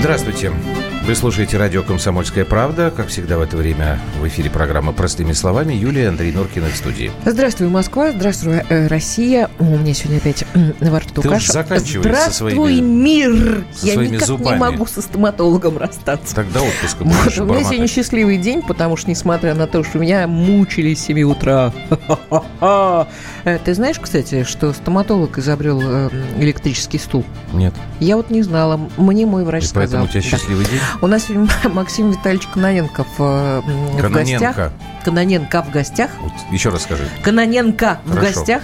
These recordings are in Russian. Здравствуйте. Вы слушаете радио «Комсомольская правда». Как всегда в это время в эфире программа «Простыми словами». Юлия и Андрей Норкина в студии. Здравствуй, Москва. Здравствуй, Россия. У меня сегодня опять во рту каша. Ты уже заканчиваешь со своими... Здравствуй, мир! Я никак зубами. Не могу со стоматологом расстаться. Тогда отпуска будешь бормотать. У меня сегодня счастливый день, потому что, несмотря на то, что меня мучили с 7 утра. Ты знаешь, кстати, что стоматолог изобрел электрический стул? Нет. Я вот не знала. Мне мой врач сказал. И поэтому у тебя счастливый день? У нас сегодня Максим Витальевич Кононенко в гостях. Вот, еще раз скажи. Кононенко в гостях.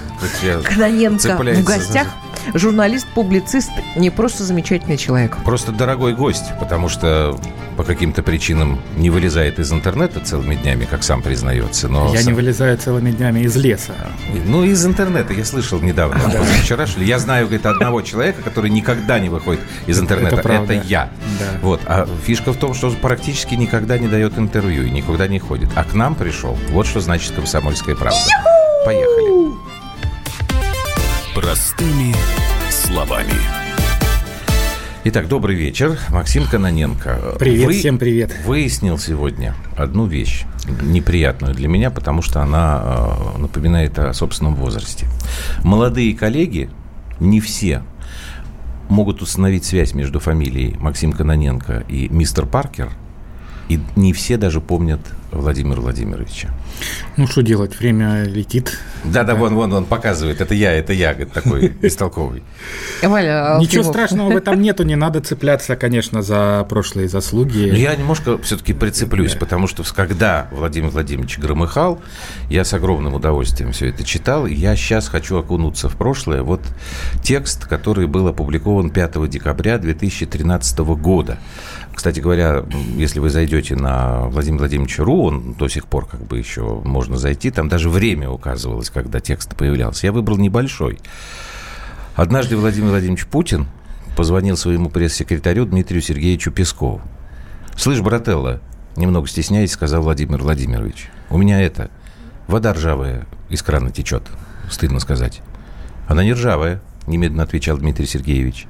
Кононенко в гостях. Журналист, публицист, не просто замечательный человек. Просто дорогой гость, потому что по каким-то причинам не вылезает из интернета целыми днями, как сам признается. Но я не вылезаю целыми днями из леса. Ну, из интернета, я слышал недавно. Вчера, что ли? Я знаю, говорит, одного человека, который никогда не выходит из интернета. Это я. Да. Вот. А фишка в том, что он практически никогда не дает интервью и никуда не ходит. А к нам пришел. Вот что значит «Комсомольская правда». Поехали. Простыми словами. Итак, добрый вечер. Максим Кононенко. Привет, всем привет. Выяснил сегодня одну вещь, неприятную для меня, потому что она напоминает о собственном возрасте. Молодые коллеги, не все, могут установить связь между фамилией Максим Кононенко и Мистер Паркер. И не все даже помнят Владимира Владимировича. Ну, что делать? Время летит. Да-да, вон он показывает. Это я, говорит, такой бестолковый. Ничего страшного в этом нету. Не надо цепляться, конечно, за прошлые заслуги. Но я немножко все-таки прицеплюсь, потому что когда Владимир Владимирович громыхал, я с огромным удовольствием все это читал. Я сейчас хочу окунуться в прошлое. Вот текст, который был опубликован 5 декабря 2013 года. Кстати говоря, если вы зайдете на Владимир.Ру, он до сих пор как бы еще можно зайти, там даже время указывалось, когда текст появлялся. Я выбрал небольшой. Однажды Владимир Владимирович Путин позвонил своему пресс-секретарю Дмитрию Сергеевичу Пескову. «Слышь, брателло», немного стесняясь, сказал Владимир Владимирович, «у меня вода ржавая из крана течет, стыдно сказать». «Она не ржавая», немедленно отвечал Дмитрий Сергеевич.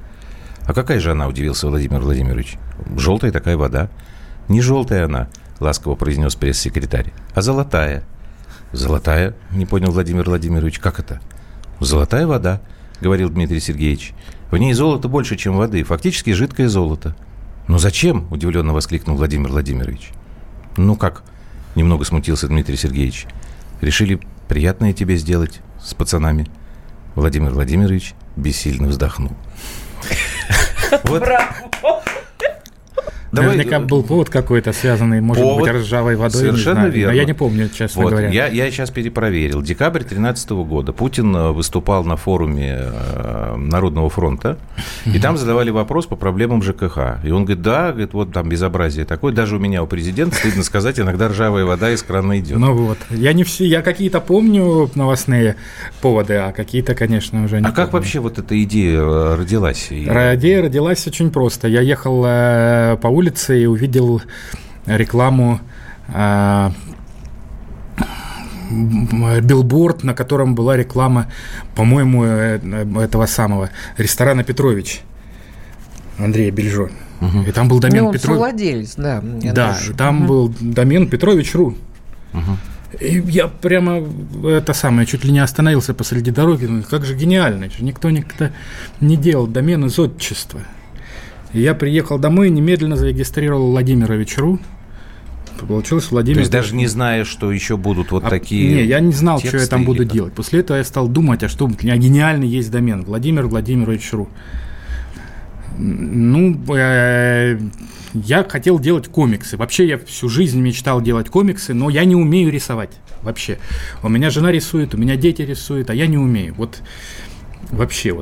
«А какая же она?» – удивился Владимир Владимирович. «Желтая такая вода». «Не желтая она», – ласково произнес пресс-секретарь, «а золотая». «Золотая?» – не понял Владимир Владимирович. «Как это?» «Золотая вода», – говорил Дмитрий Сергеевич. «В ней золота больше, чем воды. Фактически жидкое золото». «Но зачем?» – удивленно воскликнул Владимир Владимирович. «Ну как?» – немного смутился Дмитрий Сергеевич. «Решили приятное тебе сделать с пацанами». Владимир Владимирович бессильно вздохнул. Вот. Наверняка был повод какой-то связанный, может быть, ржавой водой. Совершенно верно. Я не помню, честно говоря. Я сейчас перепроверил. Декабрь 2013 года Путин выступал на форуме Народного фронта, и там задавали вопрос по проблемам ЖКХ. И он говорит, вот там безобразие такое, даже у меня, у президента, стыдно сказать, иногда ржавая вода из крана идет. Ну вот, я какие-то помню новостные поводы, а какие-то, конечно, уже не помню. А как вообще вот эта идея родилась? Идея родилась очень просто. Я ехал по улице и увидел рекламу, билборд, на котором была реклама, по-моему, этого самого ресторана «Петрович» Андрея Бельжо. Угу. И там был домен Петрович. Совладелец, да. Да, там был домен «Петрович.Ру». Угу. И я прямо чуть ли не остановился посреди дороги. Как же гениально! Никто никогда не делал домен из отчества. Я приехал домой и немедленно зарегистрировал Владимирович.Ру. Получилось Владимир. То есть даже не зная, что еще будут такие. Не, я не знал, что я там буду делать. После этого я стал думать, гениальный есть домен Владимирович.Ру. Ну, я хотел делать комиксы. Вообще я всю жизнь мечтал делать комиксы, но я не умею рисовать вообще. У меня жена рисует, у меня дети рисуют, а я не умею. Вообще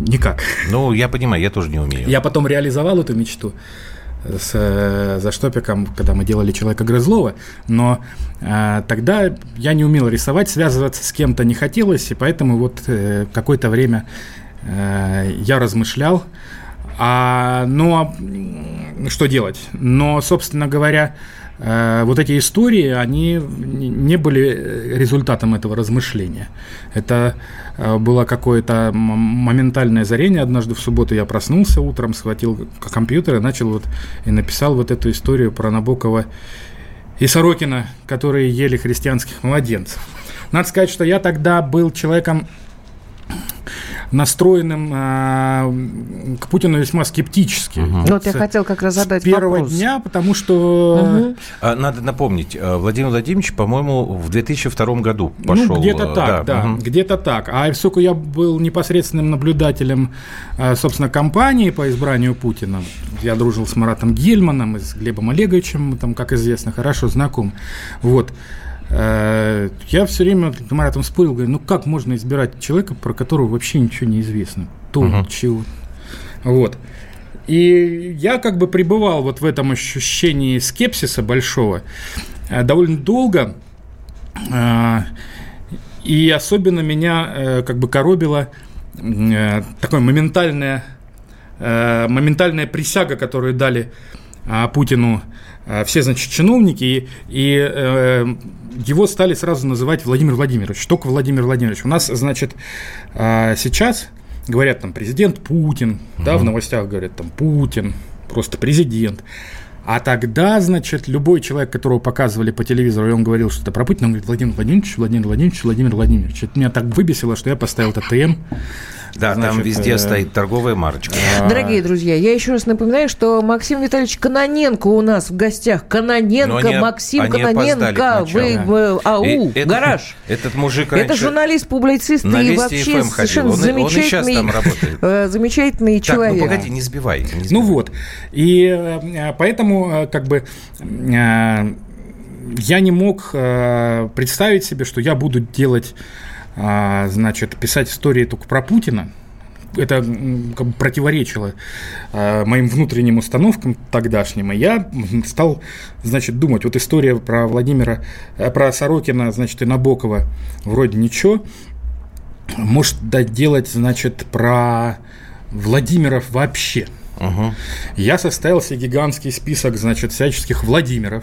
никак. Ну, я понимаю, я тоже не умею. Я потом реализовал эту мечту с Заштопиком, когда мы делали «Человека Грызлова», но тогда я не умел рисовать, связываться с кем-то не хотелось, и поэтому какое-то время я размышлял, что делать. Но, собственно говоря, вот эти истории, они не были результатом этого размышления. Это было какое-то моментальное озарение. Однажды в субботу я проснулся утром, схватил компьютер и начал и написал эту историю про Набокова и Сорокина, которые ели христианских младенцев. Надо сказать, что я тогда был человеком, настроенным к Путину весьма скептически. Угу. Вот я хотел как раз задать вопрос. С первого дня, потому что... Угу. Надо напомнить, Владимир Владимирович, по-моему, в 2002 году пошел... Ну, где-то так, да. Угу. Где-то так. А поскольку я был непосредственным наблюдателем, собственно, кампании по избранию Путина, я дружил с Маратом Гельманом и с Глебом Олеговичем, там, как известно, хорошо знаком. Вот. Я все время с Маратом спорил, говорю, ну как можно избирать человека, про которого вообще ничего не известно, то, чего. Вот. И я как бы пребывал в этом ощущении скепсиса большого довольно долго, и особенно меня как бы коробило такое моментальная присяга, которую дали Путину все, значит, чиновники, и его стали сразу называть Владимир Владимирович, только Владимир Владимирович. У нас, значит, сейчас говорят там президент Путин, да, в новостях говорят там Путин, просто президент. А тогда, значит, любой человек, которого показывали по телевизору, и он говорил что-то про Путина, он говорит: Владимир Владимирович, Владимир Владимирович, Владимир Владимирович. Это меня так выбесило, что я поставил ТТМ. Да, значит, там везде стоит торговая марочка. Дорогие друзья, я еще раз напоминаю, что Максим Витальевич Кононенко у нас в гостях. Кононенко. Вы, ау, гараж. Этот мужик раньше... Это журналист, публицист и вообще совершенно замечательный человек. Так, ну погоди, не сбивай. Ну вот. И поэтому как бы я не мог представить себе, что я буду делать, значит, писать истории только про Путина. Это как бы противоречило моим внутренним установкам тогдашним. И я стал, значит, думать. Вот история про Владимира, про Сорокина, значит, и Набокова вроде ничего. Может, доделать, значит, про Владимиров вообще. Угу. Я составил себе гигантский список, значит, всяческих Владимиров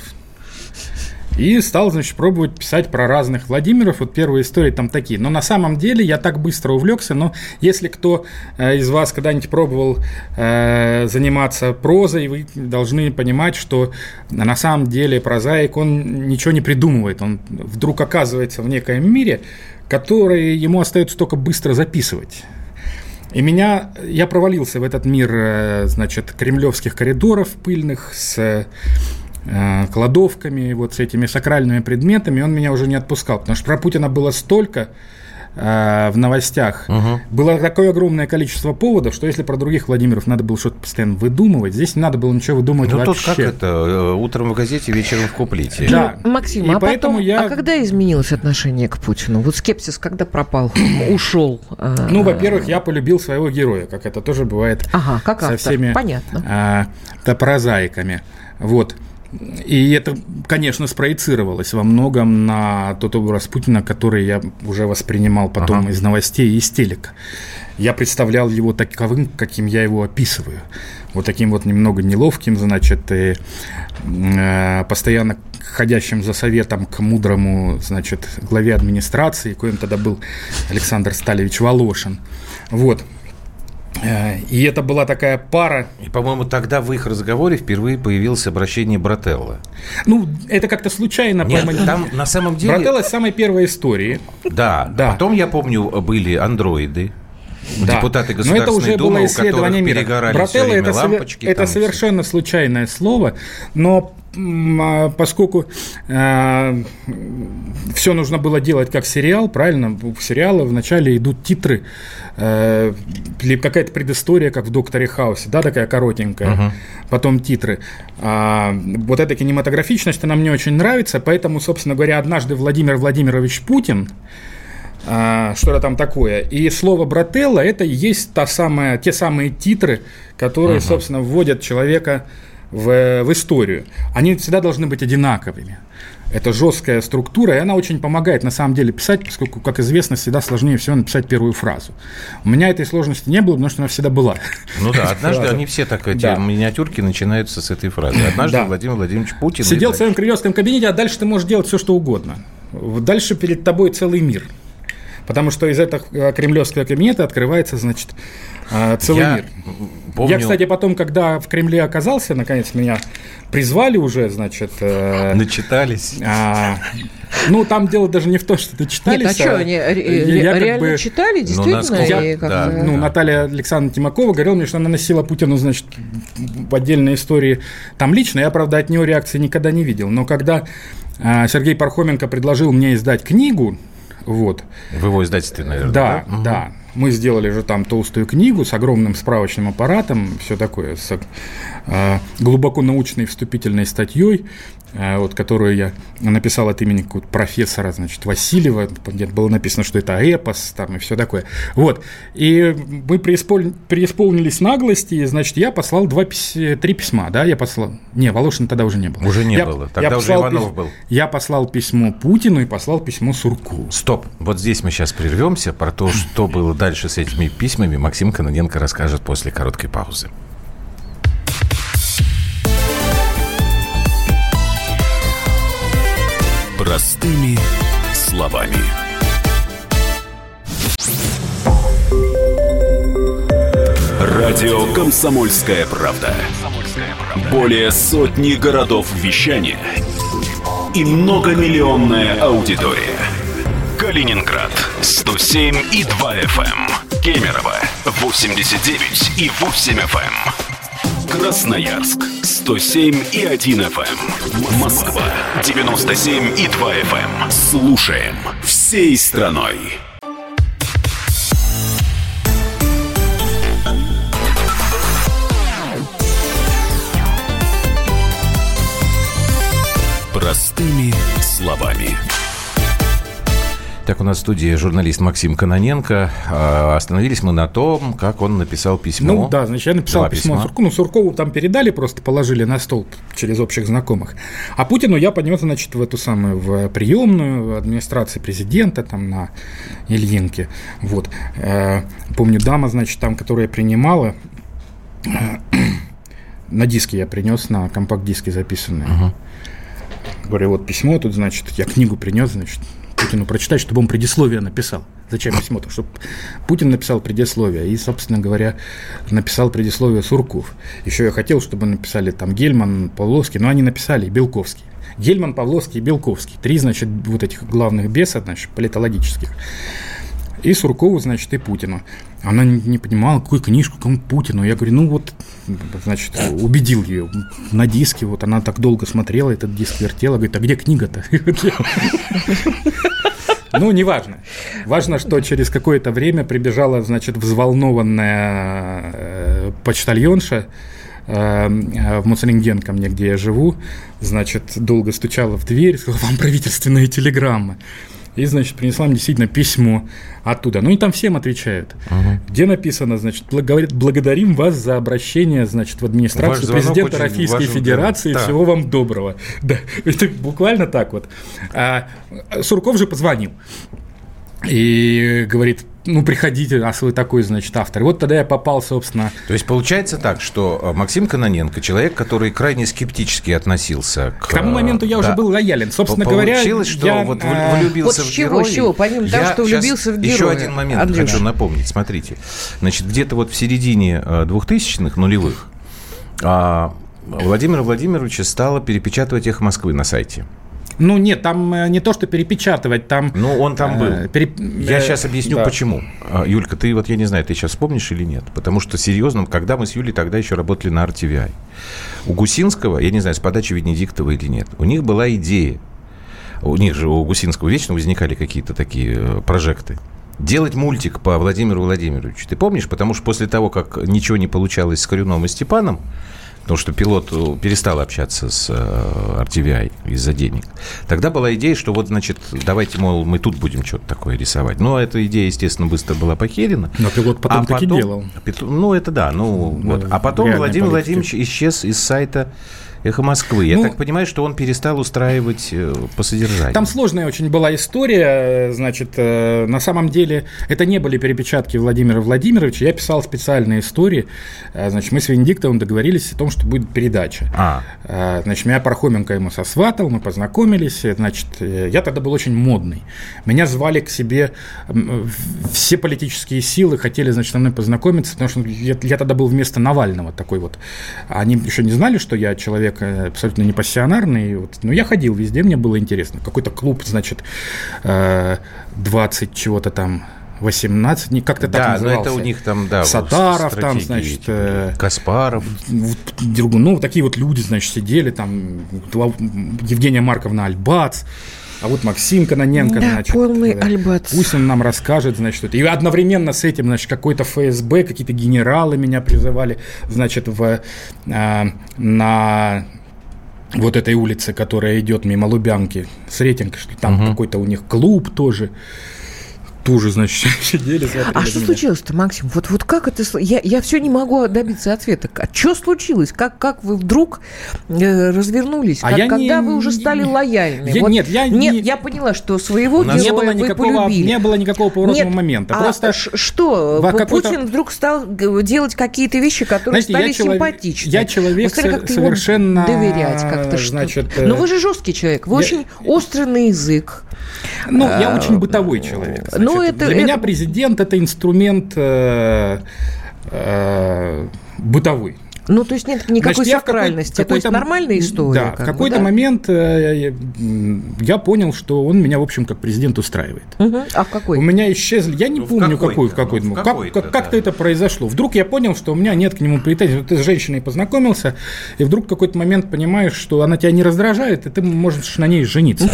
и стал, значит, пробовать писать про разных Владимиров. Вот первые истории там такие. Но на самом деле я так быстро увлекся. Но если кто из вас когда-нибудь пробовал заниматься прозой, вы должны понимать, что на самом деле прозаик, он ничего не придумывает. Он вдруг оказывается в некоем мире, который ему остается только быстро записывать. И я провалился в этот мир, значит, кремлевских коридоров пыльных с кладовками, вот с этими сакральными предметами, он меня уже не отпускал, потому что про Путина было столько в новостях, было такое огромное количество поводов, что если про других Владимиров надо было что-то постоянно выдумывать, здесь не надо было ничего выдумывать вообще. Ну тут как это, утром в газете, вечером в куплете. Да. Максим, а когда изменилось отношение к Путину? Вот скепсис когда пропал, ушел? Ну, во-первых, я полюбил своего героя, как это тоже бывает со всеми прозаиками. Вот. И это, конечно, спроецировалось во многом на тот образ Путина, который я уже воспринимал потом из новостей и из телека. Я представлял его таковым, каким я его описываю. Вот таким вот немного неловким, значит, и постоянно ходящим за советом к мудрому, значит, главе администрации, коим тогда был Александр Сталевич Волошин. Вот. И это была такая пара. И, по-моему, тогда в их разговоре впервые появилось обращение Брателла. Ну, это как-то случайно. Нет, там на самом деле... Брателла с самой первой истории. Да. Потом, я помню, были андроиды. Да. Депутаты Государственной Думы, у которых перегорали Брателла, все время лампочки. Это совершенно случайное слово, но поскольку все нужно было делать как сериал, правильно, у сериала вначале идут титры, либо какая-то предыстория, как в «Докторе Хаусе», да, такая коротенькая, потом титры. Вот эта кинематографичность, она мне очень нравится, поэтому, собственно говоря, однажды Владимир Владимирович Путин, что-то там такое. И слово «брателла» — это и есть те самые титры, которые, собственно, вводят человека в историю, они всегда должны быть одинаковыми. Это жесткая структура, и она очень помогает на самом деле писать, поскольку, как известно, всегда сложнее всего написать первую фразу. У меня этой сложности не было, потому что она всегда была. Ну да, однажды они все так, эти миниатюрки начинаются с этой фразы. Однажды Владимир Владимирович Путин... Сидел в своем кремлевском кабинете, а дальше ты можешь делать все, что угодно. Дальше перед тобой целый мир. Потому что из этого кремлевского кабинета открывается, значит, целый мир. Помню. Я, кстати, потом, когда в Кремле оказался, наконец, меня призвали уже, значит... Начитались. Ну, там дело даже не в том, что ты читались. Нет, а что, они реально читали, действительно? Ну, Наталья Александровна Тимакова говорила мне, что она носила Путину, значит, в отдельной истории там лично. Я, правда, от нее реакции никогда не видел. Но когда Сергей Пархоменко предложил мне издать книгу, вот. В его издательстве, наверное, да? Да, угу. Да. Мы сделали же там толстую книгу с огромным справочным аппаратом, все такое, с глубоко научной вступительной статьей, вот, которую я написал от имени какого-то профессора, значит, Васильева, где было написано, что это эпос, там, и все такое. Вот. И мы преисполнились наглости, и, значит, я послал три письма, да, я послал... Не, Волошина тогда уже не было. Уже не было, тогда уже Иванов был. Я послал письмо Путину и послал письмо Суркову. Стоп, вот здесь мы сейчас прервемся про то, что было дальше с этими письмами. Максим Кононенко расскажет после короткой паузы. Простыми словами. Радио «Комсомольская правда». Более сотни городов вещания и многомиллионная аудитория. Калининград 107.2 FM, Кемерово 89.8 FM, Красноярск 107.1 FM, Москва 97.2 FM. Слушаем всей страной. Простыми словами. Так, у нас в студии журналист Максим Кононенко. Остановились мы на том, как он написал письмо. Ну да, значит, я написал письмо Суркову. Ну, Суркову там передали, просто положили на стол через общих знакомых. А Путину я поднес, значит, в эту самую, в приемную, в администрации президента, там, на Ильинке. Вот. Помню, дама, значит, там, которая принимала... На диске я принес, на компакт-диске записанные. Угу. Говорю, вот письмо, тут, значит, я книгу принес, значит... Путину прочитать, чтобы он предисловие написал. Зачем письмо-то? Чтобы Путин написал предисловие. И, собственно говоря, написал предисловие Сурков. Еще я хотел, чтобы написали там Гельман, Павловский, но они написали Белковский. Гельман, Павловский и Белковский. Три, значит, вот этих главных беса, значит, политологических. И Суркову, значит, и Путину. Она не понимала, какую книжку, кому Путину. Я говорю, ну вот, значит, убедил ее на диске. Вот она так долго смотрела, этот диск вертела. Говорит, а где книга-то? Ну, неважно. Важно, что через какое-то время прибежала, значит, взволнованная почтальонша в Муцаринген ко мне, где я живу. Значит, долго стучала в дверь, сказала, вам правительственная телеграмма. И, значит, принесла мне действительно письмо оттуда. Ну, и там всем отвечают. Угу. Где написано, значит, благодарим вас за обращение, значит, в администрацию президента Российской Федерации. Да. Всего вам доброго. Да, это буквально так вот. А Сурков же позвонил и говорит... Ну, приходите, раз вы такой, значит, автор. Вот тогда я попал, собственно... То есть, получается так, что Максим Кононенко, человек, который крайне скептически относился к... К тому моменту я уже был лоялен. Собственно говоря, я... Получилось, что вот влюбился в героя. Вот с чего, помимо того, что влюбился в героя. Еще один момент хочу напомнить. Смотрите. Значит, где-то вот в середине 2000-х, нулевых, Владимира Владимировича стало перепечатывать «Эхо Москвы» на сайте. Ну, нет, там не то, что перепечатывать, там... Ну, он там был. Я сейчас объясню, да. Почему. Юлька, ты вот, я не знаю, ты сейчас вспомнишь или нет? Потому что, серьезно, когда мы с Юлей тогда еще работали на RTVI, у Гусинского, я не знаю, с подачи Венедиктова или нет, у них была идея, у них же, у Гусинского вечно возникали какие-то такие прожекты, делать мультик по Владимиру Владимировичу. Ты помнишь? Потому что после того, как ничего не получалось с Корюном и Степаном, потому что пилот перестал общаться с RTVI из-за денег. Тогда была идея, что вот, значит, давайте, мол, мы тут будем что-то такое рисовать. Но эта идея, естественно, быстро была похерена. Но пилот потом таки делал. Ну, это да. Ну, да, вот. А потом Владимир Владимирович исчез из сайта «Эхо Москвы». Я так понимаю, что он перестал устраивать по содержанию. Там сложная очень была история. Значит, на самом деле это не были перепечатки Владимира Владимировича. Я писал специальные истории. Значит, мы с Венедиктовым договорились о том, что будет передача. Значит, меня Пархоменко ему сосватал, мы познакомились. Значит, я тогда был очень модный. Меня звали к себе все политические силы, хотели, значит, со мной познакомиться, потому что я тогда был вместо Навального такой вот. Они еще не знали, что я человек абсолютно непассионарный, вот. Но я ходил везде, мне было интересно. Какой-то клуб, значит, 20 чего-то там, 18, как-то так назывался. Да, это у них там, да. Сатаров там, значит. Каспаров. Ну, такие вот люди, значит, сидели там. Евгения Марковна Альбац. А вот Максим Кононенко, да, значит, полный альбац. Пусть он нам расскажет, значит, это. И одновременно с этим, значит, какой-то ФСБ, какие-то генералы меня призывали, значит, на вот этой улице, которая идет мимо Лубянки, с Ретинг, что там какой-то у них клуб тоже. Тоже, значит, сидели. А что случилось-то, Максим? Вот как это... Я все не могу добиться ответа. А что случилось? Как вы вдруг развернулись? Когда вы уже стали лояльными? Я поняла, что своего героя вы полюбили. Не было никакого поворотного момента. Просто что? Путин вдруг стал делать какие-то вещи, которые стали симпатичны. Я человек совершенно... доверять как-то что-то. Но вы же жесткий человек. Вы очень острый на язык. Ну, я очень бытовой человек. Для меня президент – это инструмент бытовой. Ну, то есть нет никакой сакральности, то есть нормальная история. Да, в какой-то момент я понял, что он меня, в общем, как президент устраивает. Угу. А в какой? У меня исчезли, я не помню, как-то это произошло. Вдруг я понял, что у меня нет к нему претензий. Ты с женщиной познакомился, и вдруг в какой-то момент понимаешь, что она тебя не раздражает, и ты можешь на ней жениться.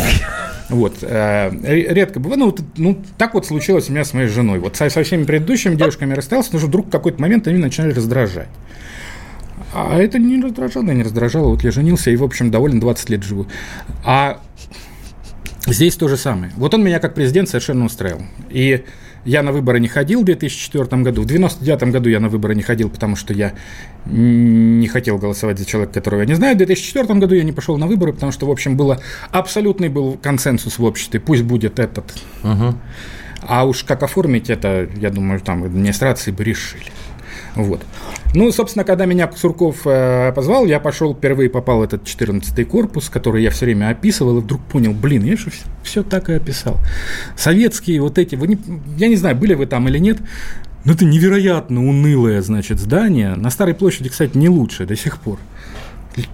Вот. Редко бывает. Ну, так вот случилось у меня с моей женой. Вот со всеми предыдущими девушками расстался, но вдруг в какой-то момент они начинали раздражать. А это не раздражало. Вот я женился и, в общем, доволен, 20 лет живу. А здесь то же самое. Вот он меня как президент совершенно устраивал. И я на выборы не ходил в 2004 году. В 1999 году я на выборы не ходил, потому что я не хотел голосовать за человека, которого я не знаю. В 2004 году я не пошел на выборы, потому что, в общем, был абсолютный консенсус в обществе. Пусть будет этот. Угу. А уж как оформить это, я думаю, там в администрации бы решили. Вот. Ну, собственно, когда меня Сурков позвал, я пошел, впервые попал в этот 14-й корпус, который я все время описывал, и вдруг понял, я же все так и описал. Советские вот эти, я не знаю, были вы там или нет, но это невероятно унылое, значит, здание. На Старой площади, кстати, не лучше до сих пор.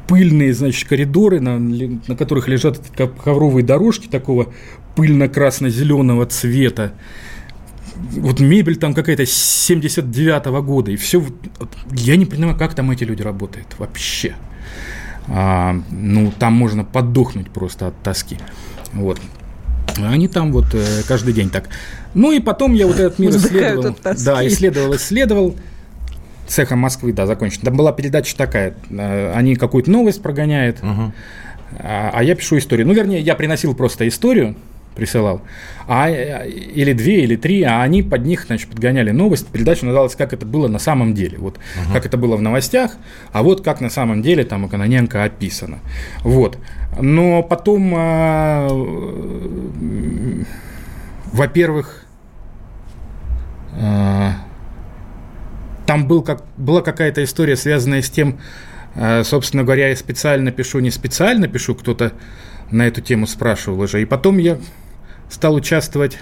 Пыльные, значит, коридоры, на которых лежат ковровые дорожки такого пыльно-красно-зеленого цвета. Вот мебель там какая-то 79-го года, и все. Я не понимаю, как там эти люди работают вообще. Там можно подохнуть просто от тоски. Вот. Они там вот каждый день так. Ну, и потом я вот этот мир исследовал. Да, исследовал. С «Эхо Москвы», да, закончено. Там была передача такая. Они какую-то новость прогоняют, а я пишу историю. Ну, вернее, я приносил просто историю. Присылал. Или две, или три, а они под них, значит, подгоняли новость. Передача называлась «Как это было на самом деле». Вот, как это было в новостях, а вот как на самом деле там у Кононенко описано. Вот. Но потом, во-первых, там была какая-то история, связанная с тем, собственно говоря, я специально пишу, не специально пишу, кто-то на эту тему спрашивал уже. И потом я стал участвовать...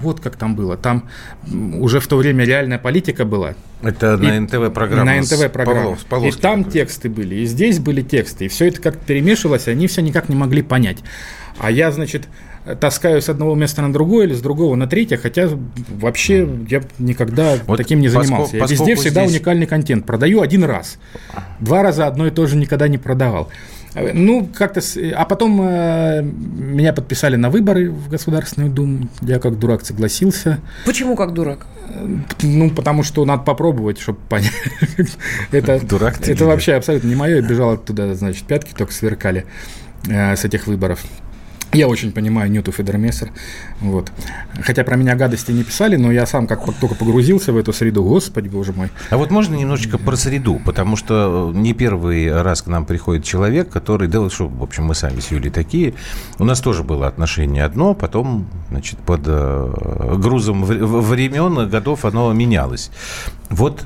вот как там было. Там уже в то время реальная политика была. Это на НТВ-программа. На НТВ-программа. И там тексты были, и здесь были тексты. И все это как-то перемешивалось, и они все никак не могли понять. А я, значит, таскаю с одного места на другое или с другого на третье, хотя вообще я никогда таким не занимался. Я везде всегда уникальный контент продаю один раз. Два раза одно и то же никогда не продавал. Ну, как-то... А потом меня подписали на выборы в Государственную Думу. Я как дурак согласился. Почему как дурак? Ну, потому что надо попробовать, чтобы понять. Это вообще абсолютно не мое. Я бежал оттуда, значит, пятки только сверкали с этих выборов. Я очень понимаю Ньюту Федермессер. Вот. Хотя про меня гадости не писали, но я сам как только погрузился в эту среду, господи, боже мой. А вот можно немножечко про среду? Потому что не первый раз к нам приходит человек, который, да, что, в общем, мы сами с Юлей такие. У нас тоже было отношение одно, потом, значит, под грузом времен, годов оно менялось. Вот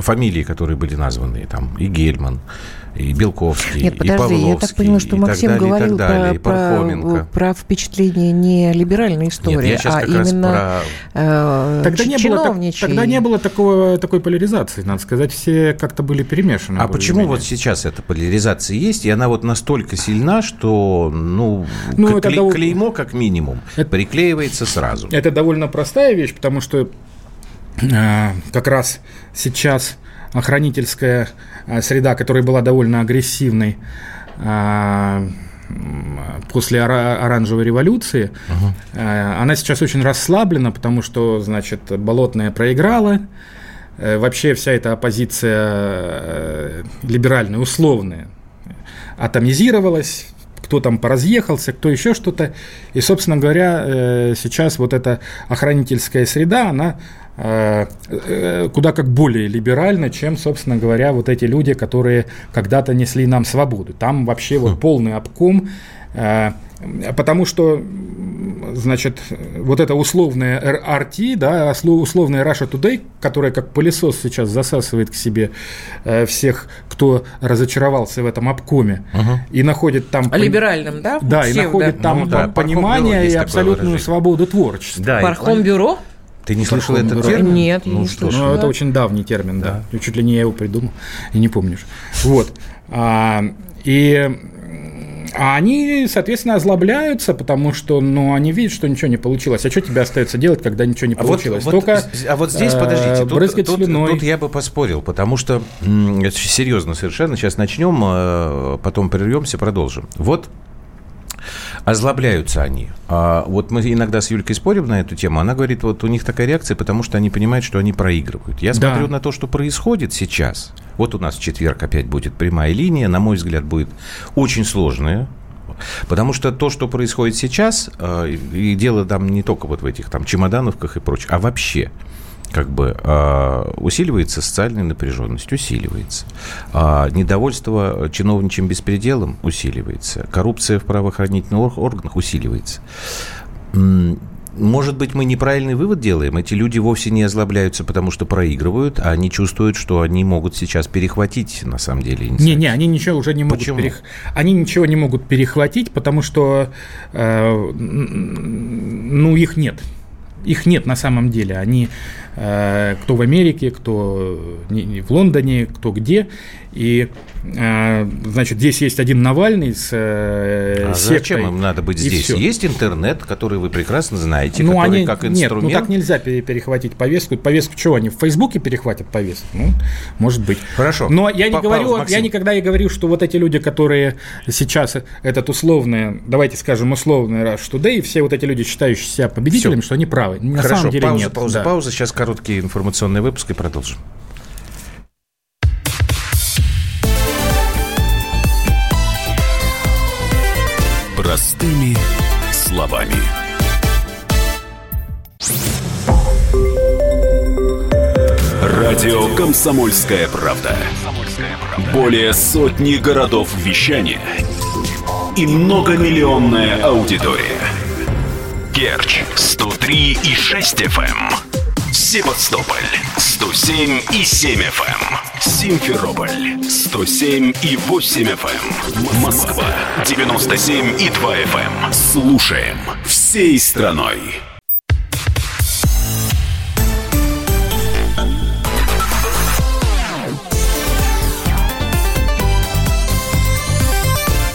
фамилии, которые были названы, там, и Гельман, и Белковский, нет, подожди, и Павловский, я так понимаю, что Максим далее, говорил далее, про впечатление не либеральной истории, нет, а именно чиновничьей. Тогда не было такой поляризации, надо сказать, все как-то были перемешаны. А почему вот сейчас эта поляризация есть, и она вот настолько сильна, что клеймо, как минимум, приклеивается сразу? Это довольно простая вещь, потому что как раз сейчас охранительская среда, которая была довольно агрессивной после оранжевой революции, она сейчас очень расслаблена, потому что, значит, Болотная проиграла. Вообще вся эта оппозиция либеральная, условная, атомизировалась. Кто там поразъехался, кто еще что-то. И, собственно говоря, сейчас вот эта охранительская среда, она куда как более либерально, чем, собственно говоря, вот эти люди, которые когда-то несли нам свободу. Там вообще вот полный обком, потому что, значит, вот это условное RT, да, условное Russia Today, которое как пылесос сейчас засасывает к себе всех, кто разочаровался в этом обкоме, и находит там... Либеральным, да? Да, всех, и находит там понимание и абсолютную свободу творчества. Да, Пархомбюро? Ты не слышал этот термин? Нет, я не слышал. Это очень давний термин, да. Чуть ли не я его придумал, и не помнишь. Вот. А они, соответственно, озлобляются, потому что, ну, они видят, что ничего не получилось. А что тебе остается делать, когда ничего не получилось? Здесь, подождите, тут я бы поспорил, потому что, серьезно совершенно, сейчас начнем, потом прервемся, продолжим. Вот. Озлобляются они. А вот мы иногда с Юлькой спорим на эту тему. Она говорит, вот у них такая реакция, потому что они понимают, что они проигрывают. Я смотрю на то, что происходит сейчас. Вот у нас в четверг опять будет прямая линия. На мой взгляд, будет очень сложная. Потому что то, что происходит сейчас, и дело там не только вот в этих там чемодановках и прочее, а вообще как бы усиливается социальная напряженность, усиливается. Недовольство чиновничьим беспределом усиливается. Коррупция в правоохранительных органах усиливается. Может быть, мы неправильный вывод делаем? Эти люди вовсе не озлобляются, потому что проигрывают, а они чувствуют, что они могут сейчас перехватить, на самом деле. Не, они ничего уже не могут. Почему? Они ничего не могут перехватить, потому что их нет. Их нет на самом деле. Они кто в Америке, кто в Лондоне, кто где. И, значит, здесь есть один Навальный с сектой. Зачем им надо быть здесь? Все. Есть интернет, который вы прекрасно знаете, который они, как инструмент. Нет, так нельзя перехватить повестку. Повестку чего? Они в Фейсбуке перехватят повестку? Может быть. Хорошо. Но я не говорю, я никогда не говорю, что вот эти люди, которые сейчас этот условный, давайте скажем, условный Rush Today, и все вот эти люди, считающие себя победителями, все, что они правы. На Хорошо, самом деле пауза, нет. Пауза, да. Пауза. Сейчас короткий информационный выпуск и продолжим. Простыми словами. Радио «Комсомольская правда». Более сотни городов вещания и многомиллионная аудитория. Керчь 103,6 FM, Севастополь 107,7 FM, Симферополь 107,8 FM, Москва 97,2 FM. Слушаем всей страной.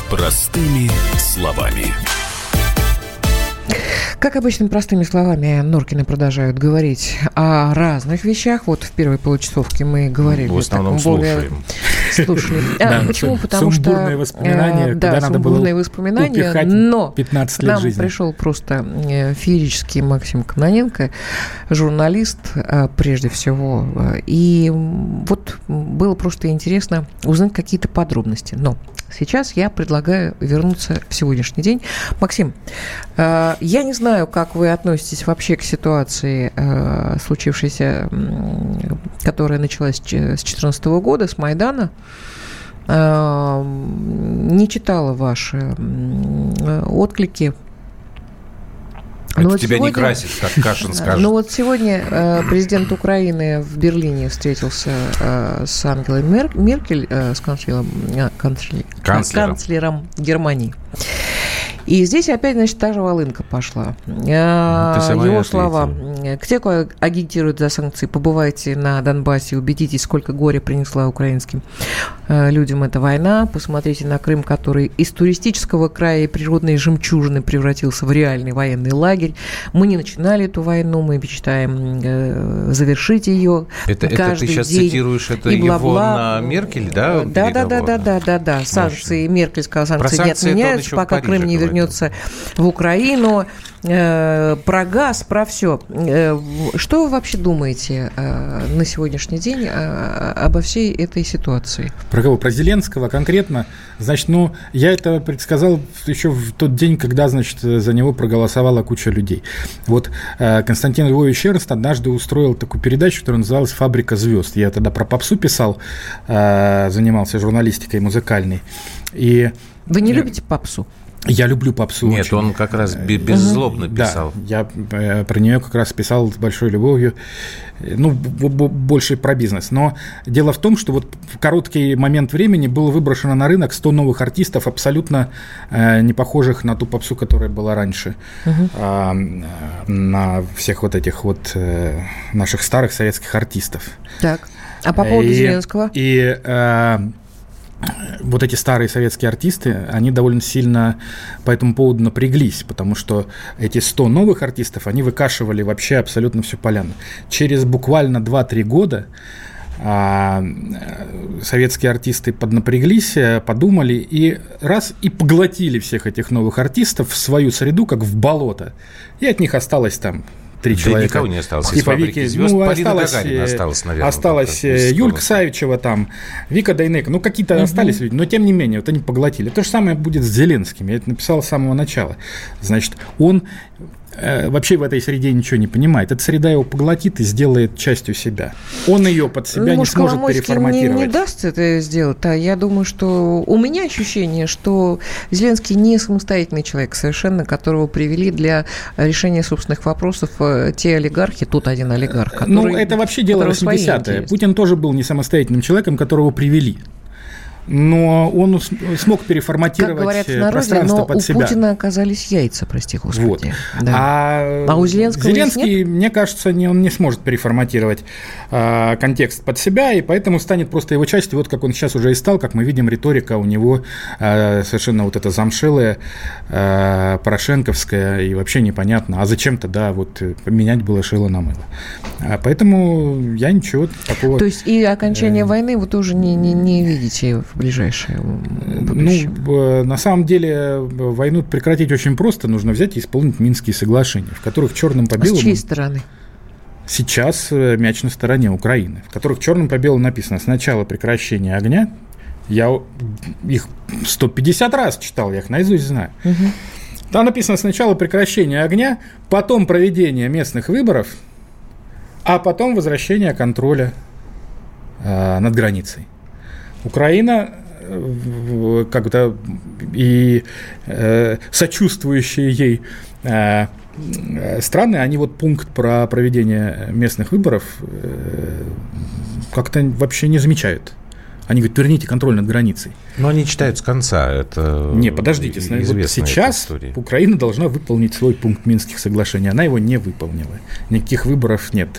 Простыми словами. Как обычно, простыми словами Норкины продолжают говорить о разных вещах. Вот в первой получасовке мы говорили в основном более слушали. Почему? Потому что... Сумбурные воспоминания, когда надо было упихать 15 лет жизни. Нам пришел просто феерический Максим Кононенко, журналист прежде всего. И вот было просто интересно узнать какие-то подробности. Но сейчас я предлагаю вернуться в сегодняшний день. Максим, я не знаю, как вы относитесь вообще к ситуации, случившейся, которая началась с 2014 года, с Майдана. Не читала ваши отклики. Это вот тебя сегодня не красит, как Кашин скажет. Ну вот сегодня президент Украины в Берлине встретился с Ангелой Меркель, с канцлером Германии. И здесь опять, значит, та же волынка пошла. Его слова. К те, кто агитирует за санкции, побывайте на Донбассе, убедитесь, сколько горя принесла украинским людям эта война. Посмотрите на Крым, который из туристического края и природной жемчужины превратился в реальный военный лагерь. Мы не начинали эту войну, мы мечтаем завершить ее. Это ты сейчас день цитируешь, это и его на Меркель, да? Да. Санкции, Меркель сказала, санкции не отменяются, пока Крым не вернется в Украину. Про газ, про все. Что вы вообще думаете на сегодняшний день обо всей этой ситуации? Про кого? Про Зеленского конкретно? Значит, ну, я это предсказал еще в тот день, когда, значит, за него проголосовала куча людей. Вот Константин Львович Эрнст однажды устроил такую передачу, которая называлась «Фабрика звезд». Я тогда про попсу писал, занимался журналистикой музыкальной. И... Вы не любите попсу? Я люблю попсу. Нет, очень. Он как раз беззлобно писал. Да, я про нее как раз писал с большой любовью. Ну, больше про бизнес. Но дело в том, что вот в короткий момент времени было выброшено на рынок 100 новых артистов, абсолютно не похожих на ту попсу, которая была раньше. На всех вот этих вот наших старых советских артистов. Так, а по поводу Зеленского? Вот эти старые советские артисты, они довольно сильно по этому поводу напряглись, потому что эти 100 новых артистов, они выкашивали вообще абсолютно всю поляну. Через буквально 2-3 года советские артисты поднапряглись, подумали и раз и поглотили всех этих новых артистов в свою среду, как в болото, и от них осталось там... Три человека. Никого не осталось. Из «Фабрики звезд» осталась, наверное. Осталась Юлька Савичева, там, Вика Дайнека. Ну, какие-то остались люди, но тем не менее, вот они поглотили. То же самое будет с Зеленским. Я это написал с самого начала. Значит, он вообще в этой среде ничего не понимает. Эта среда его поглотит и сделает частью себя. Он ее под себя не сможет переформатировать. Не даст это сделать. А я думаю, что у меня ощущение, что Зеленский не самостоятельный человек совершенно, которого привели для решения собственных вопросов те олигархи, тут один олигарх, который... Ну, это вообще дело 80-е. Путин тоже был не самостоятельным человеком, которого привели. Но он смог переформатировать пространство под себя. Как говорят в народе, но у Путина оказались яйца, прости господи. Вот. Да. А у Зеленского Зеленский, мне кажется, он не сможет переформатировать контекст под себя, и поэтому станет просто его частью, вот как он сейчас уже и стал, как мы видим, риторика у него совершенно вот эта замшелая, порошенковская, и вообще непонятно, а зачем тогда вот менять было шило на мыло. Поэтому я ничего такого... То есть и окончание войны вы тоже не видите в ближайшее будущее? Ну, на самом деле, войну прекратить очень просто. Нужно взять и исполнить Минские соглашения, в которых черным по белому... А с чьей стороны? Сейчас мяч на стороне Украины, в которых черным по белому написано сначала прекращение огня. Я их 150 раз читал, я их наизусть знаю. Там написано сначала прекращение огня, потом проведение местных выборов, а потом возвращение контроля над границей. Украина, как-то и сочувствующие ей страны, они вот пункт про проведение местных выборов как-то вообще не замечают. Они говорят, верните контроль над границей. Но они читают с конца. Это не, подождите, вот сейчас Украина должна выполнить свой пункт Минских соглашений. Она его не выполнила. Никаких выборов нет.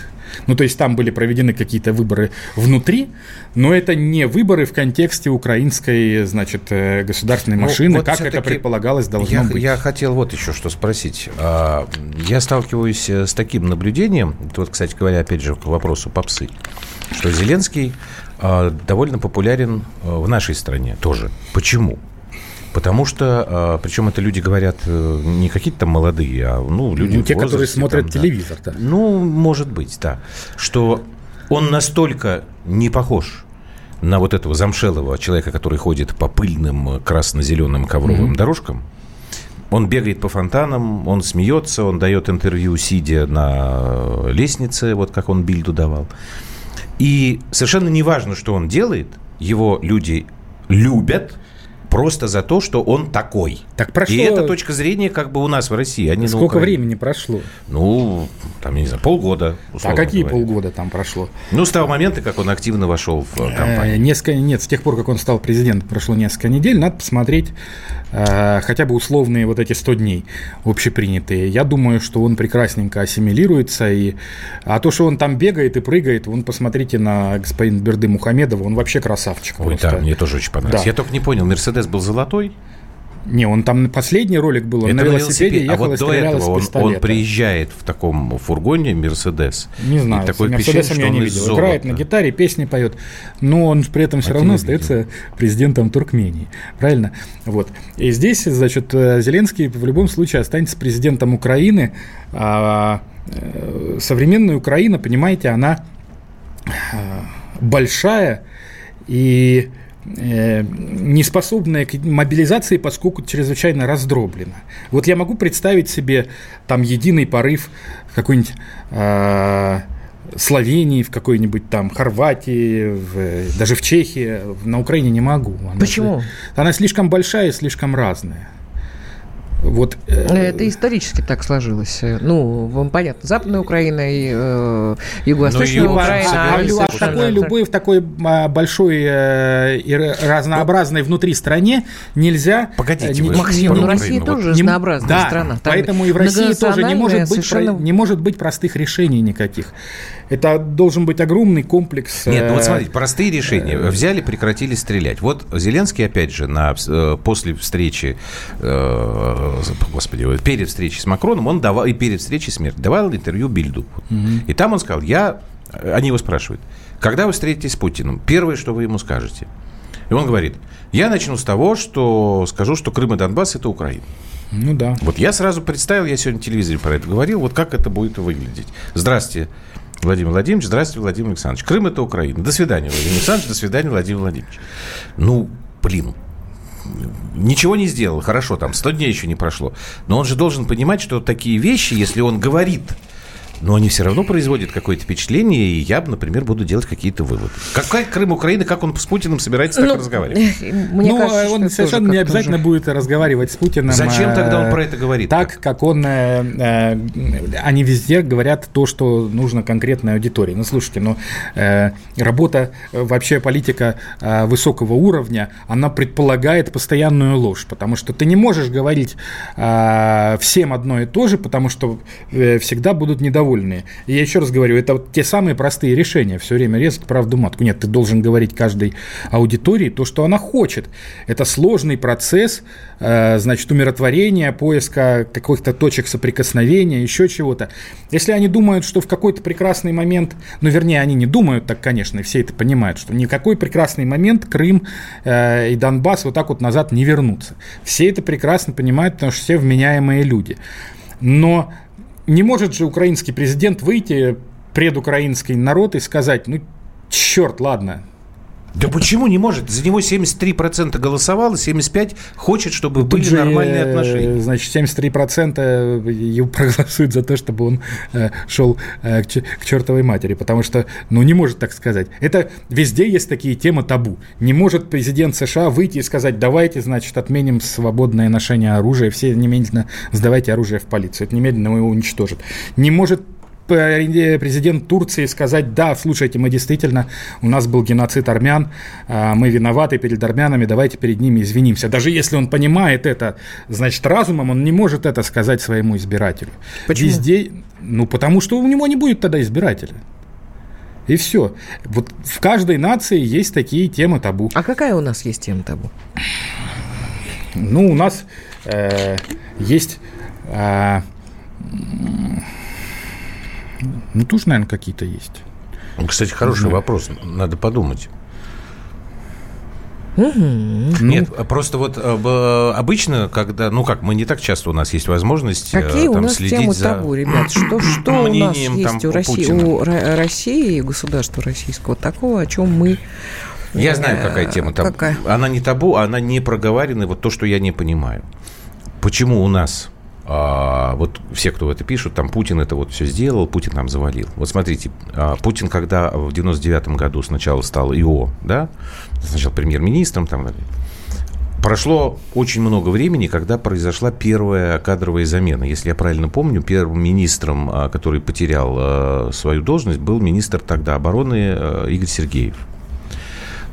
Ну, то есть там были проведены какие-то выборы внутри, но это не выборы в контексте украинской, значит, государственной машины, вот как это предполагалось должно быть. Я хотел вот еще что спросить. Я сталкиваюсь с таким наблюдением, вот, кстати говоря, опять же, к вопросу попсы, что Зеленский довольно популярен в нашей стране тоже. Почему? Потому что, причем это люди говорят не какие-то там молодые, а люди в возрасте, которые смотрят там, телевизор. Да. Может быть, да. Что он настолько не похож на вот этого замшелого человека, который ходит по пыльным красно-зеленым ковровым дорожкам. Он бегает по фонтанам, он смеется, он дает интервью, сидя на лестнице, вот как он Бильду давал. И совершенно не важно, что он делает, его люди любят просто за то, что он такой. Так прошло... И эта точка зрения как бы у нас в России. Сколько времени прошло? Я не знаю, полгода. А какие полгода там прошло? С того момента, как он активно вошел в кампанию. Нет, с тех пор, как он стал президентом, прошло несколько недель. Надо посмотреть хотя бы условные вот эти 100 дней общепринятые. Я думаю, что он прекрасненько ассимилируется. А то, что он там бегает и прыгает, посмотрите на господина Берды Мухамедова, он вообще красавчик. Да, мне тоже очень понравилось. Да. Я только не понял, Мерседес был золотой? Не, он там последний ролик был, он на велосипеде ехал и стрелял из пистолета. Он приезжает в таком фургоне, Мерседес. Не знаю, Мерседесом я не видел. Играет на гитаре, песни поет, но он при этом все равно остается президентом Туркмении. Правильно? Вот. И здесь, значит, Зеленский в любом случае останется президентом Украины. А современная Украина, понимаете, она большая и... не способная к мобилизации, поскольку чрезвычайно раздроблена. Вот я могу представить себе там единый порыв какой-нибудь Словении, в какой-нибудь там Хорватии, даже в Чехии, на Украине не могу. Почему? Она слишком большая и слишком разная. Вот, это исторически так сложилось. Вам понятно, Западная Украина и Юго-Восточная Украина. В такой большой и разнообразной внутри стране нельзя... Погодите, Максим, Россия тоже разнообразная страна. Поэтому и в России тоже не может быть простых решений никаких. Это должен быть огромный комплекс... Нет, смотрите, простые решения. Взяли, прекратили стрелять. Вот Зеленский, опять же, после встречи... перед встречей с Макроном он давал, и перед встречей с Меркель давал интервью Бильду. И там он сказал, они его спрашивают, когда вы встретитесь с Путиным, первое, что вы ему скажете. И он говорит, я начну с того, что скажу, что Крым и Донбасс – это Украина. Да. Вот я сразу представил, я сегодня в телевизоре про это говорил, вот как это будет выглядеть. Здравствуйте, Владимир Владимирович, здравствуйте, Владимир Александрович. Крым – это Украина. До свидания, Владимир Александрович, до свидания, Владимир Владимирович. Ничего не сделал, хорошо, там 100 дней еще не прошло. Но он же должен понимать, что такие вещи, если он говорит, но они все равно производят какое-то впечатление, и я, например, буду делать какие-то выводы. Какая Крым, Украина, как он с Путиным собирается так разговаривать? Мне кажется, он совершенно не обязательно будет разговаривать с Путиным. Зачем тогда он про это говорит? Так, как он... Они везде говорят то, что нужно конкретной аудитории. Слушайте, работа, вообще политика высокого уровня, она предполагает постоянную ложь, потому что ты не можешь говорить всем одно и то же, потому что всегда будут недовольны. И я еще раз говорю, это вот те самые простые решения. Все время резать правду матку. Нет, ты должен говорить каждой аудитории то, что она хочет. Это сложный процесс, умиротворения, поиска каких-то точек соприкосновения, еще чего-то. Если они думают, что в какой-то прекрасный момент, они не думают так, конечно, и все это понимают, что никакой прекрасный момент Крым и Донбасс вот так вот назад не вернутся. Все это прекрасно понимают, потому что все вменяемые люди. Но... Не может же украинский президент выйти предукраинский народ и сказать, черт, ладно. Да почему не может? За него 73% голосовало, 75% хочет, чтобы были нормальные отношения. Значит, 73% его проголосуют за то, чтобы он шел к чертовой матери, потому что, не может так сказать. Это везде есть такие темы табу. Не может президент США выйти и сказать, давайте, отменим свободное ношение оружия, все немедленно сдавайте оружие в полицию, это немедленно его уничтожит. Не может президент Турции сказать, да, слушайте, мы действительно, у нас был геноцид армян, мы виноваты перед армянами, давайте перед ними извинимся. Даже если он понимает это, разумом, он не может это сказать своему избирателю. Почему? Везде, потому что у него не будет тогда избирателя. И все. Вот в каждой нации есть такие темы табу. А какая у нас есть тема табу? У нас есть... тоже, наверное, какие-то есть. Кстати, хороший вопрос. Надо подумать. Угу. Нет, просто вот обычно, когда, ну как, мы не так часто, у нас есть возможность какие там следить за табу, ребят, что у нас есть там, у России, государства российского такого, о чем мы. Я знаю, какая тема табу. Какая? Она не табу, она не проговорена. Вот то, что я не понимаю. Почему у нас, вот все, кто это пишут, там Путин это вот все сделал, Путин там завалил. Вот смотрите, Путин, когда в 99 году сначала стал ИО, да, сначала премьер-министром, там, прошло очень много времени, когда произошла первая кадровая замена. Если я правильно помню, первым министром, который потерял свою должность, был министр тогда обороны Игорь Сергеев.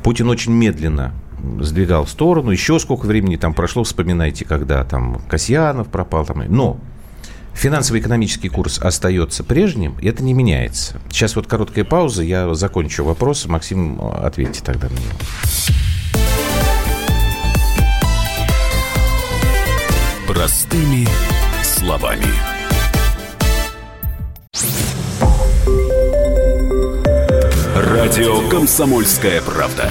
Путин очень медленно сдвигал в сторону. Еще сколько времени там прошло, вспоминайте, когда там Касьянов пропал. Там. Но финансово-экономический курс остается прежним, и это не меняется. Сейчас вот короткая пауза, я закончу вопрос. Максим, ответьте тогда на него. Простыми словами. Радио «Комсомольская правда».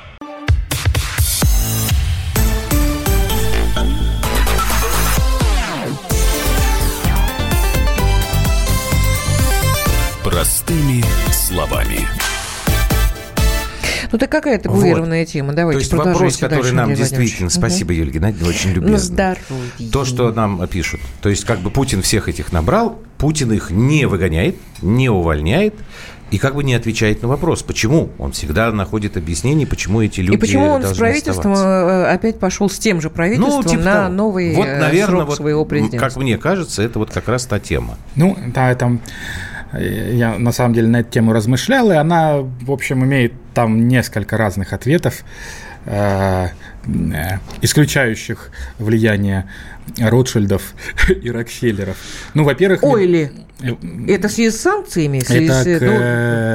Простыми словами. Ну, так какая табуированная тема. Давайте продолжим. То есть вопрос, который нам действительно... Спасибо, Юлия Геннадьевна, очень любезно. То, что нам пишут. То есть как бы Путин всех этих набрал, Путин их не выгоняет, не увольняет и как бы не отвечает на вопрос, почему. Он всегда находит объяснение, почему эти люди должны оставаться. И почему он с правительством опять пошел с тем же правительством на новый вот, наверное, срок своего президентства. Как мне кажется, это вот как раз та тема. Ну, да, там... Я, на самом деле, на эту тему размышлял, и она, в общем, имеет там несколько разных ответов, исключающих влияние Ротшильдов и Рокфеллеров. Ну, во-первых... Ойли. Это в связи с санкциями?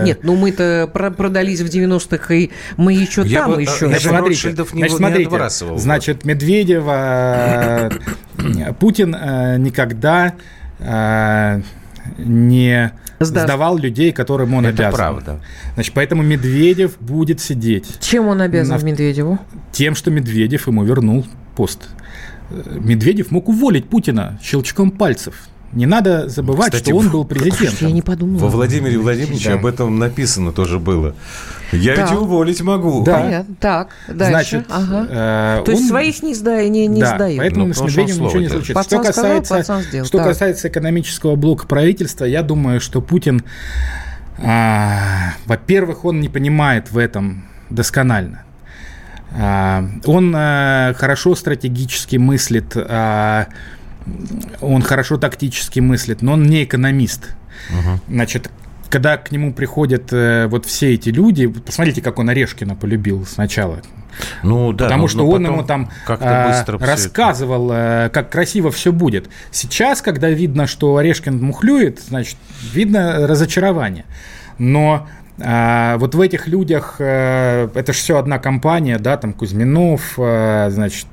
Нет, ну мы-то продались в 90-х, и мы еще там еще... Значит, смотрите, отбрасывал. Значит, Медведева, Путин никогда... не сдавал людей, которым он обязан. Это правда. Значит, поэтому Медведев будет сидеть. Чем он обязан Медведеву? Тем, что Медведев ему вернул пост. Медведев мог уволить Путина щелчком пальцев. Не надо забывать, кстати, что он был президентом. Я не подумала. Во Владимире Владимировиче об этом написано тоже было. Я ведь уволить могу. Да. Так, дальше. Значит, то есть своих не сдает. Поэтому с Медведевым ничего не случится. Что касается экономического блока правительства, я думаю, что Путин, во-первых, он не понимает в этом досконально. Он хорошо стратегически мыслит, он хорошо тактически мыслит, но он не экономист. Значит, когда к нему приходят вот все эти люди, посмотрите, как он Орешкина полюбил сначала. Ну, да, потому что он ему там рассказывал, как красиво все будет. Сейчас, когда видно, что Орешкин мухлюет, значит, видно разочарование. Но... вот в этих людях, это же все одна компания, да, там Кузьминов, значит,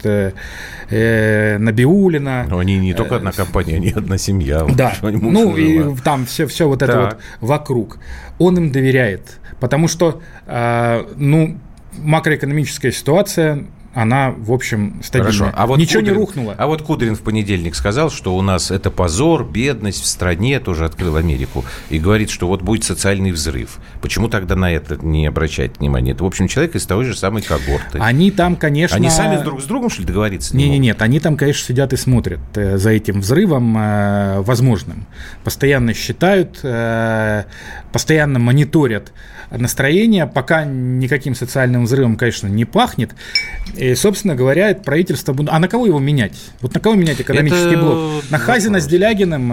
Набиуллина. Но они не только одна компания, они одна семья. Да, ну и там все вот это вот вокруг. Он им доверяет, потому что, ну, макроэкономическая ситуация... Она, в общем, стабильная. Хорошо. А вот ничего не рухнуло. А вот Кудрин в понедельник сказал, что у нас это позор, бедность в стране, тоже открыл Америку, и говорит, что вот будет социальный взрыв. Почему тогда на это не обращать внимания? Это, в общем, человек из той же самой когорты. Они там, конечно... Они сами друг с другом, что ли, договориться? Нет, они там, конечно, сидят и смотрят за этим взрывом возможным. Постоянно считают, постоянно мониторят настроение, пока никаким социальным взрывом, конечно, не пахнет. И, собственно говоря, правительство... А на кого его менять? Вот на кого менять экономический блок? На Хазина с Делягиным,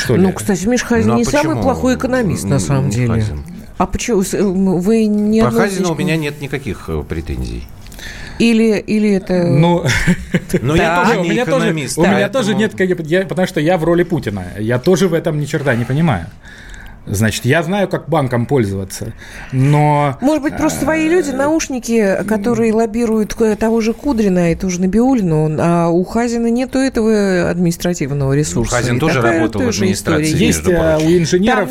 что ли? Ну, кстати, Миш, Хазин не самый плохой экономист, на самом деле. Хазин. А почему? Вы не... По Хазину у меня нет никаких претензий. Или это... Ну, я тоже не экономист. У меня тоже нет... Потому что я в роли Путина. Я тоже в этом ни черта не понимаю. Значит, я знаю, как банком пользоваться, но... Может быть, просто свои люди, наушники, которые лоббируют того же Кудрина и ту же Набиуллину, а у Хазина нету этого административного ресурса. Ну, Хазин тоже работал в администрации. Есть у инженеров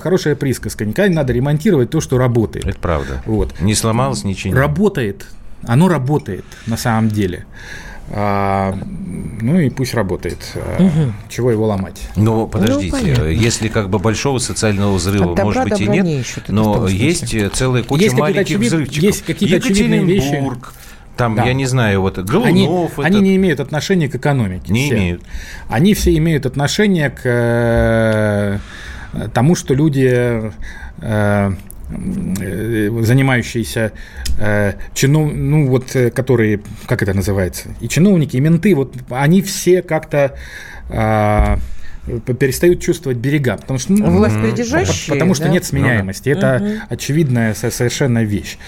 хорошая присказка. Никогда не надо ремонтировать то, что работает. Это правда. Вот. Не сломалось ничего. Работает. Оно работает на самом деле. Ну и пусть работает. Чего его ломать? Но подождите, если как бы большого социального взрыва, может быть, и нет, но есть целая куча маленьких взрывчиков. Есть какие-то очевидные вещи. Там, да. Я не знаю, вот Голунов... Они не имеют отношения к экономике. Не все. Имеют. Они все имеют отношение к тому, что люди... занимающиеся которые, как это называется, и чиновники, и менты, вот они все как-то перестают чувствовать берега, потому что, потому что нет сменяемости. Это очевидная совершенно вещь.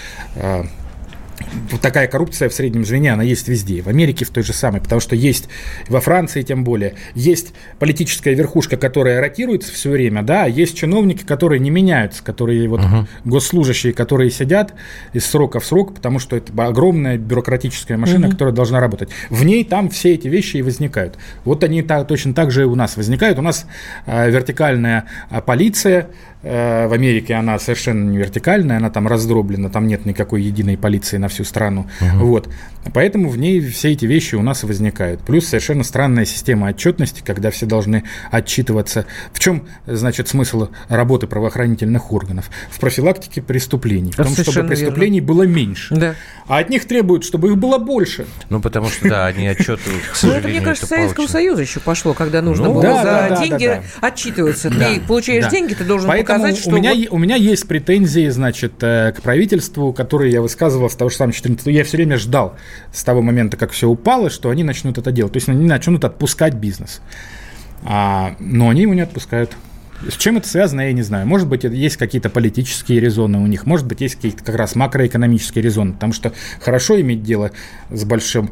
Вот такая коррупция в среднем звене, она есть везде. В Америке в той же самой, потому что есть во Франции, тем более, есть политическая верхушка, которая ротируется все время, да, есть чиновники, которые не меняются, которые вот госслужащие, которые сидят из срока в срок, потому что это огромная бюрократическая машина, которая должна работать. В ней там все эти вещи и возникают. Вот они точно так же и у нас возникают. У нас вертикальная полиция. В Америке она совершенно не вертикальная, она там раздроблена, там нет никакой единой полиции на всю страну. Вот. Поэтому в ней все эти вещи у нас возникают. Плюс совершенно странная система отчетности, когда все должны отчитываться. В чем, значит, смысл работы правоохранительных органов? В профилактике преступлений. В том, чтобы преступлений было меньше. Да. А от них требуют, чтобы их было больше. Ну, потому что, да, они отчетывают, к сожалению, это, мне кажется, Советского Союза еще пошло, когда нужно было за деньги отчитываться. Ты получаешь деньги, ты должен показать. У меня есть претензии, значит, к правительству, которые я высказывал с того же самого 14-го. Я все время ждал с того момента, как все упало, что они начнут это делать. То есть они начнут отпускать бизнес. Но они его не отпускают. С чем это связано, я не знаю. Может быть, есть какие-то политические резоны у них, может быть, есть какие-то как раз макроэкономические резоны, потому что хорошо иметь дело с большой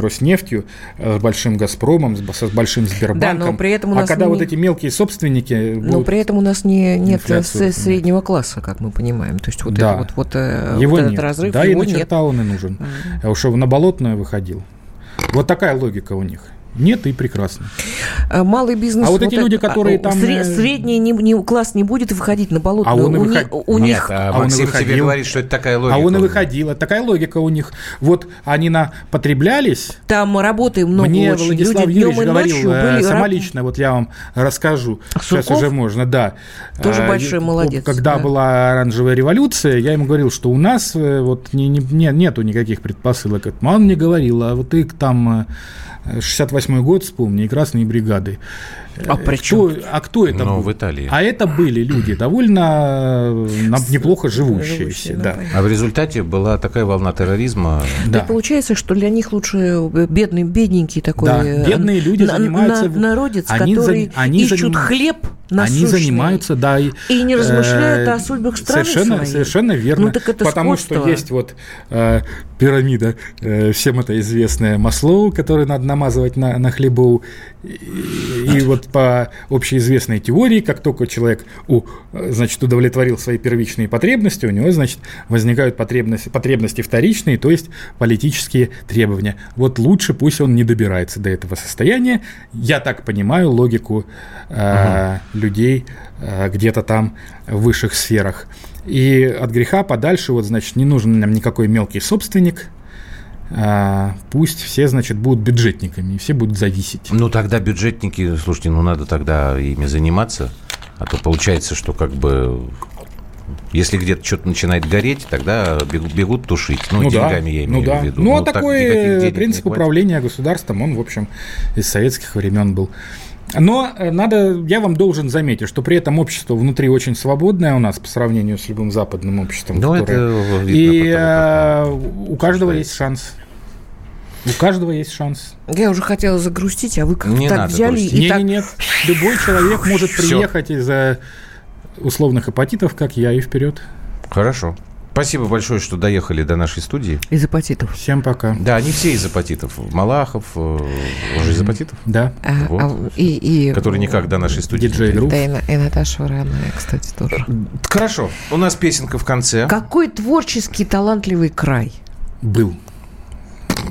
Роснефтью, с большим Газпромом, с большим Сбербанком. Да, но при этом у нас вот эти мелкие собственники... Но при этом у нас нет среднего класса, как мы понимаем. То есть вот, да. Этот разрыв, да, его нет. Да, и на черта он и нужен. А уж на Болотную выходил. Вот такая логика у них. Нет, и прекрасно. Малый бизнес... А вот эти люди, которые там... Средний класс не будет выходить на Болотную. А он и выходил. Максим тебе говорит, что это такая логика. А он и выходил. Это такая логика у них. Вот они потреблялись. Там работы много очень. Мне Владислав Юрьевич говорил самолично. Вот я вам расскажу. Сурков? Сейчас уже можно, да. Тоже большой молодец. Когда была оранжевая революция, я ему говорил, что у нас вот нету никаких предпосылок. Он мне говорил, а вот их там... 68-й год, вспомни, и красные бригады. А при чем? Кто это был? В Италии. А это были люди довольно неплохо живущие. Да. А в результате была такая волна терроризма. Да. И получается, что для них лучше бедненький такой... Да, бедные люди занимаются... Народец, который ищут хлеб насущный. Они занимаются, да. И не размышляют о судьбах страны своей. Совершенно верно. Потому что есть вот пирамида, всем это известная, Маслоу, которую надо намазывать на хлебу. И вот по общеизвестной теории, как только человек удовлетворил свои первичные потребности, у него, значит, возникают потребности вторичные, то есть политические требования. Вот лучше пусть он не добирается до этого состояния. Я так понимаю логику людей где-то там в высших сферах. И от греха подальше, не нужен нам никакой мелкий собственник. Пусть все, будут бюджетниками, все будут зависеть. Ну, тогда бюджетники, слушайте, надо тогда ими заниматься, а то получается, что если где-то что-то начинает гореть, тогда бегут тушить. Деньгами я имею в виду. Ну, такой принцип управления государством, он, в общем, из советских времен был. Но я вам должен заметить, что при этом общество внутри очень свободное у нас по сравнению с любым западным обществом. Это видно, у каждого есть шанс. У каждого есть шанс. Я уже хотела загрустить, а вы как-то так взяли грустить. Нет. Любой человек может приехать из условных Апатитов, как я, и вперед. Хорошо. Спасибо большое, что доехали до нашей студии. Из Апатитов. Всем пока. Да, не все из Апатитов. Малахов, он же из Апатитов. Да. Вот. Который никак до нашей студии. Диджей Друг. Да, и Наташа Воронная, кстати, тоже. Хорошо. У нас песенка в конце. Какой творческий, талантливый край. Был.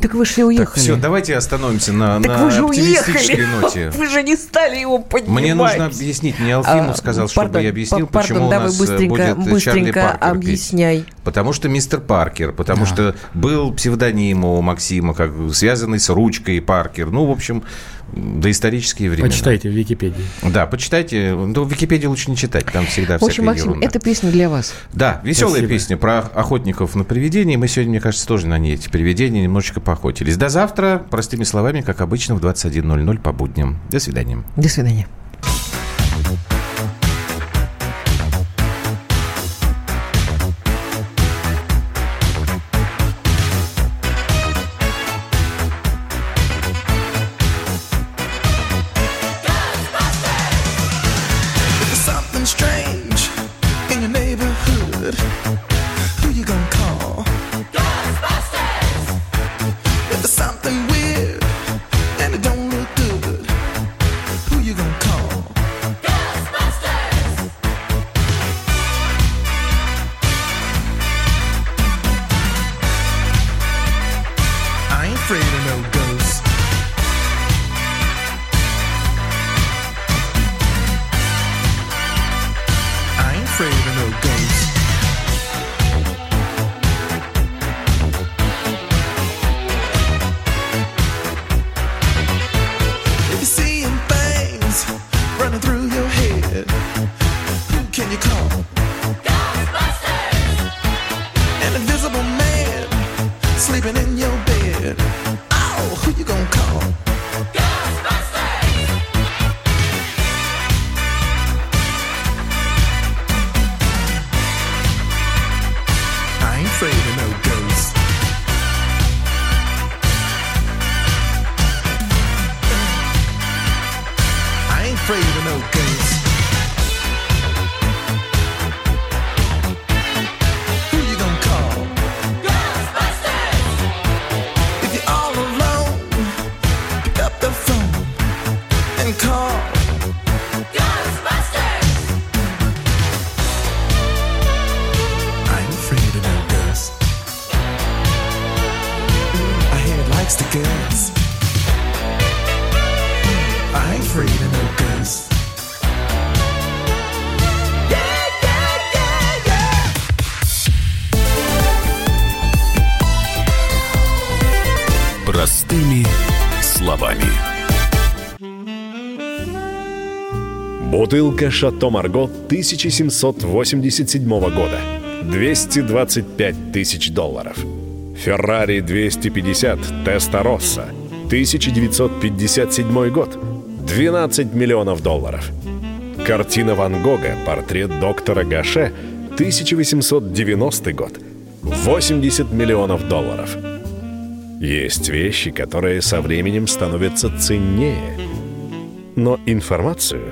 Так вы же уехали. Так, все, давайте остановимся на оптимистической ноте. Вы же не стали его поднимать. Мне нужно объяснить. Мне Алфимов сказал, чтобы я объяснил, почему у нас будет Чарли Паркер петь. Потому что мистер Паркер, потому что был псевдоним у Максима, как, связанный с ручкой Паркер. Ну, в общем, доисторические времена. Почитайте в Википедии. Да, почитайте. Ну, в Википедии лучше не читать, там всегда всякая ерунда. В общем, Максим, эта песня для вас. Да, веселая песня про охотников на привидения. Мы сегодня, мне кажется, тоже на ней эти привидения немножечко поохотились. До завтра, простыми словами, как обычно, в 21:00 по будням. До свидания. До свидания. Бутылка «Шато Марго» 1787 года. $225 тысяч. Феррари 250 «Теста Росса», 1957 год. $12 миллионов. Картина Ван Гога «Портрет доктора Гаше», 1890 год. $80 миллионов. Есть вещи, которые со временем становятся ценнее. Но информацию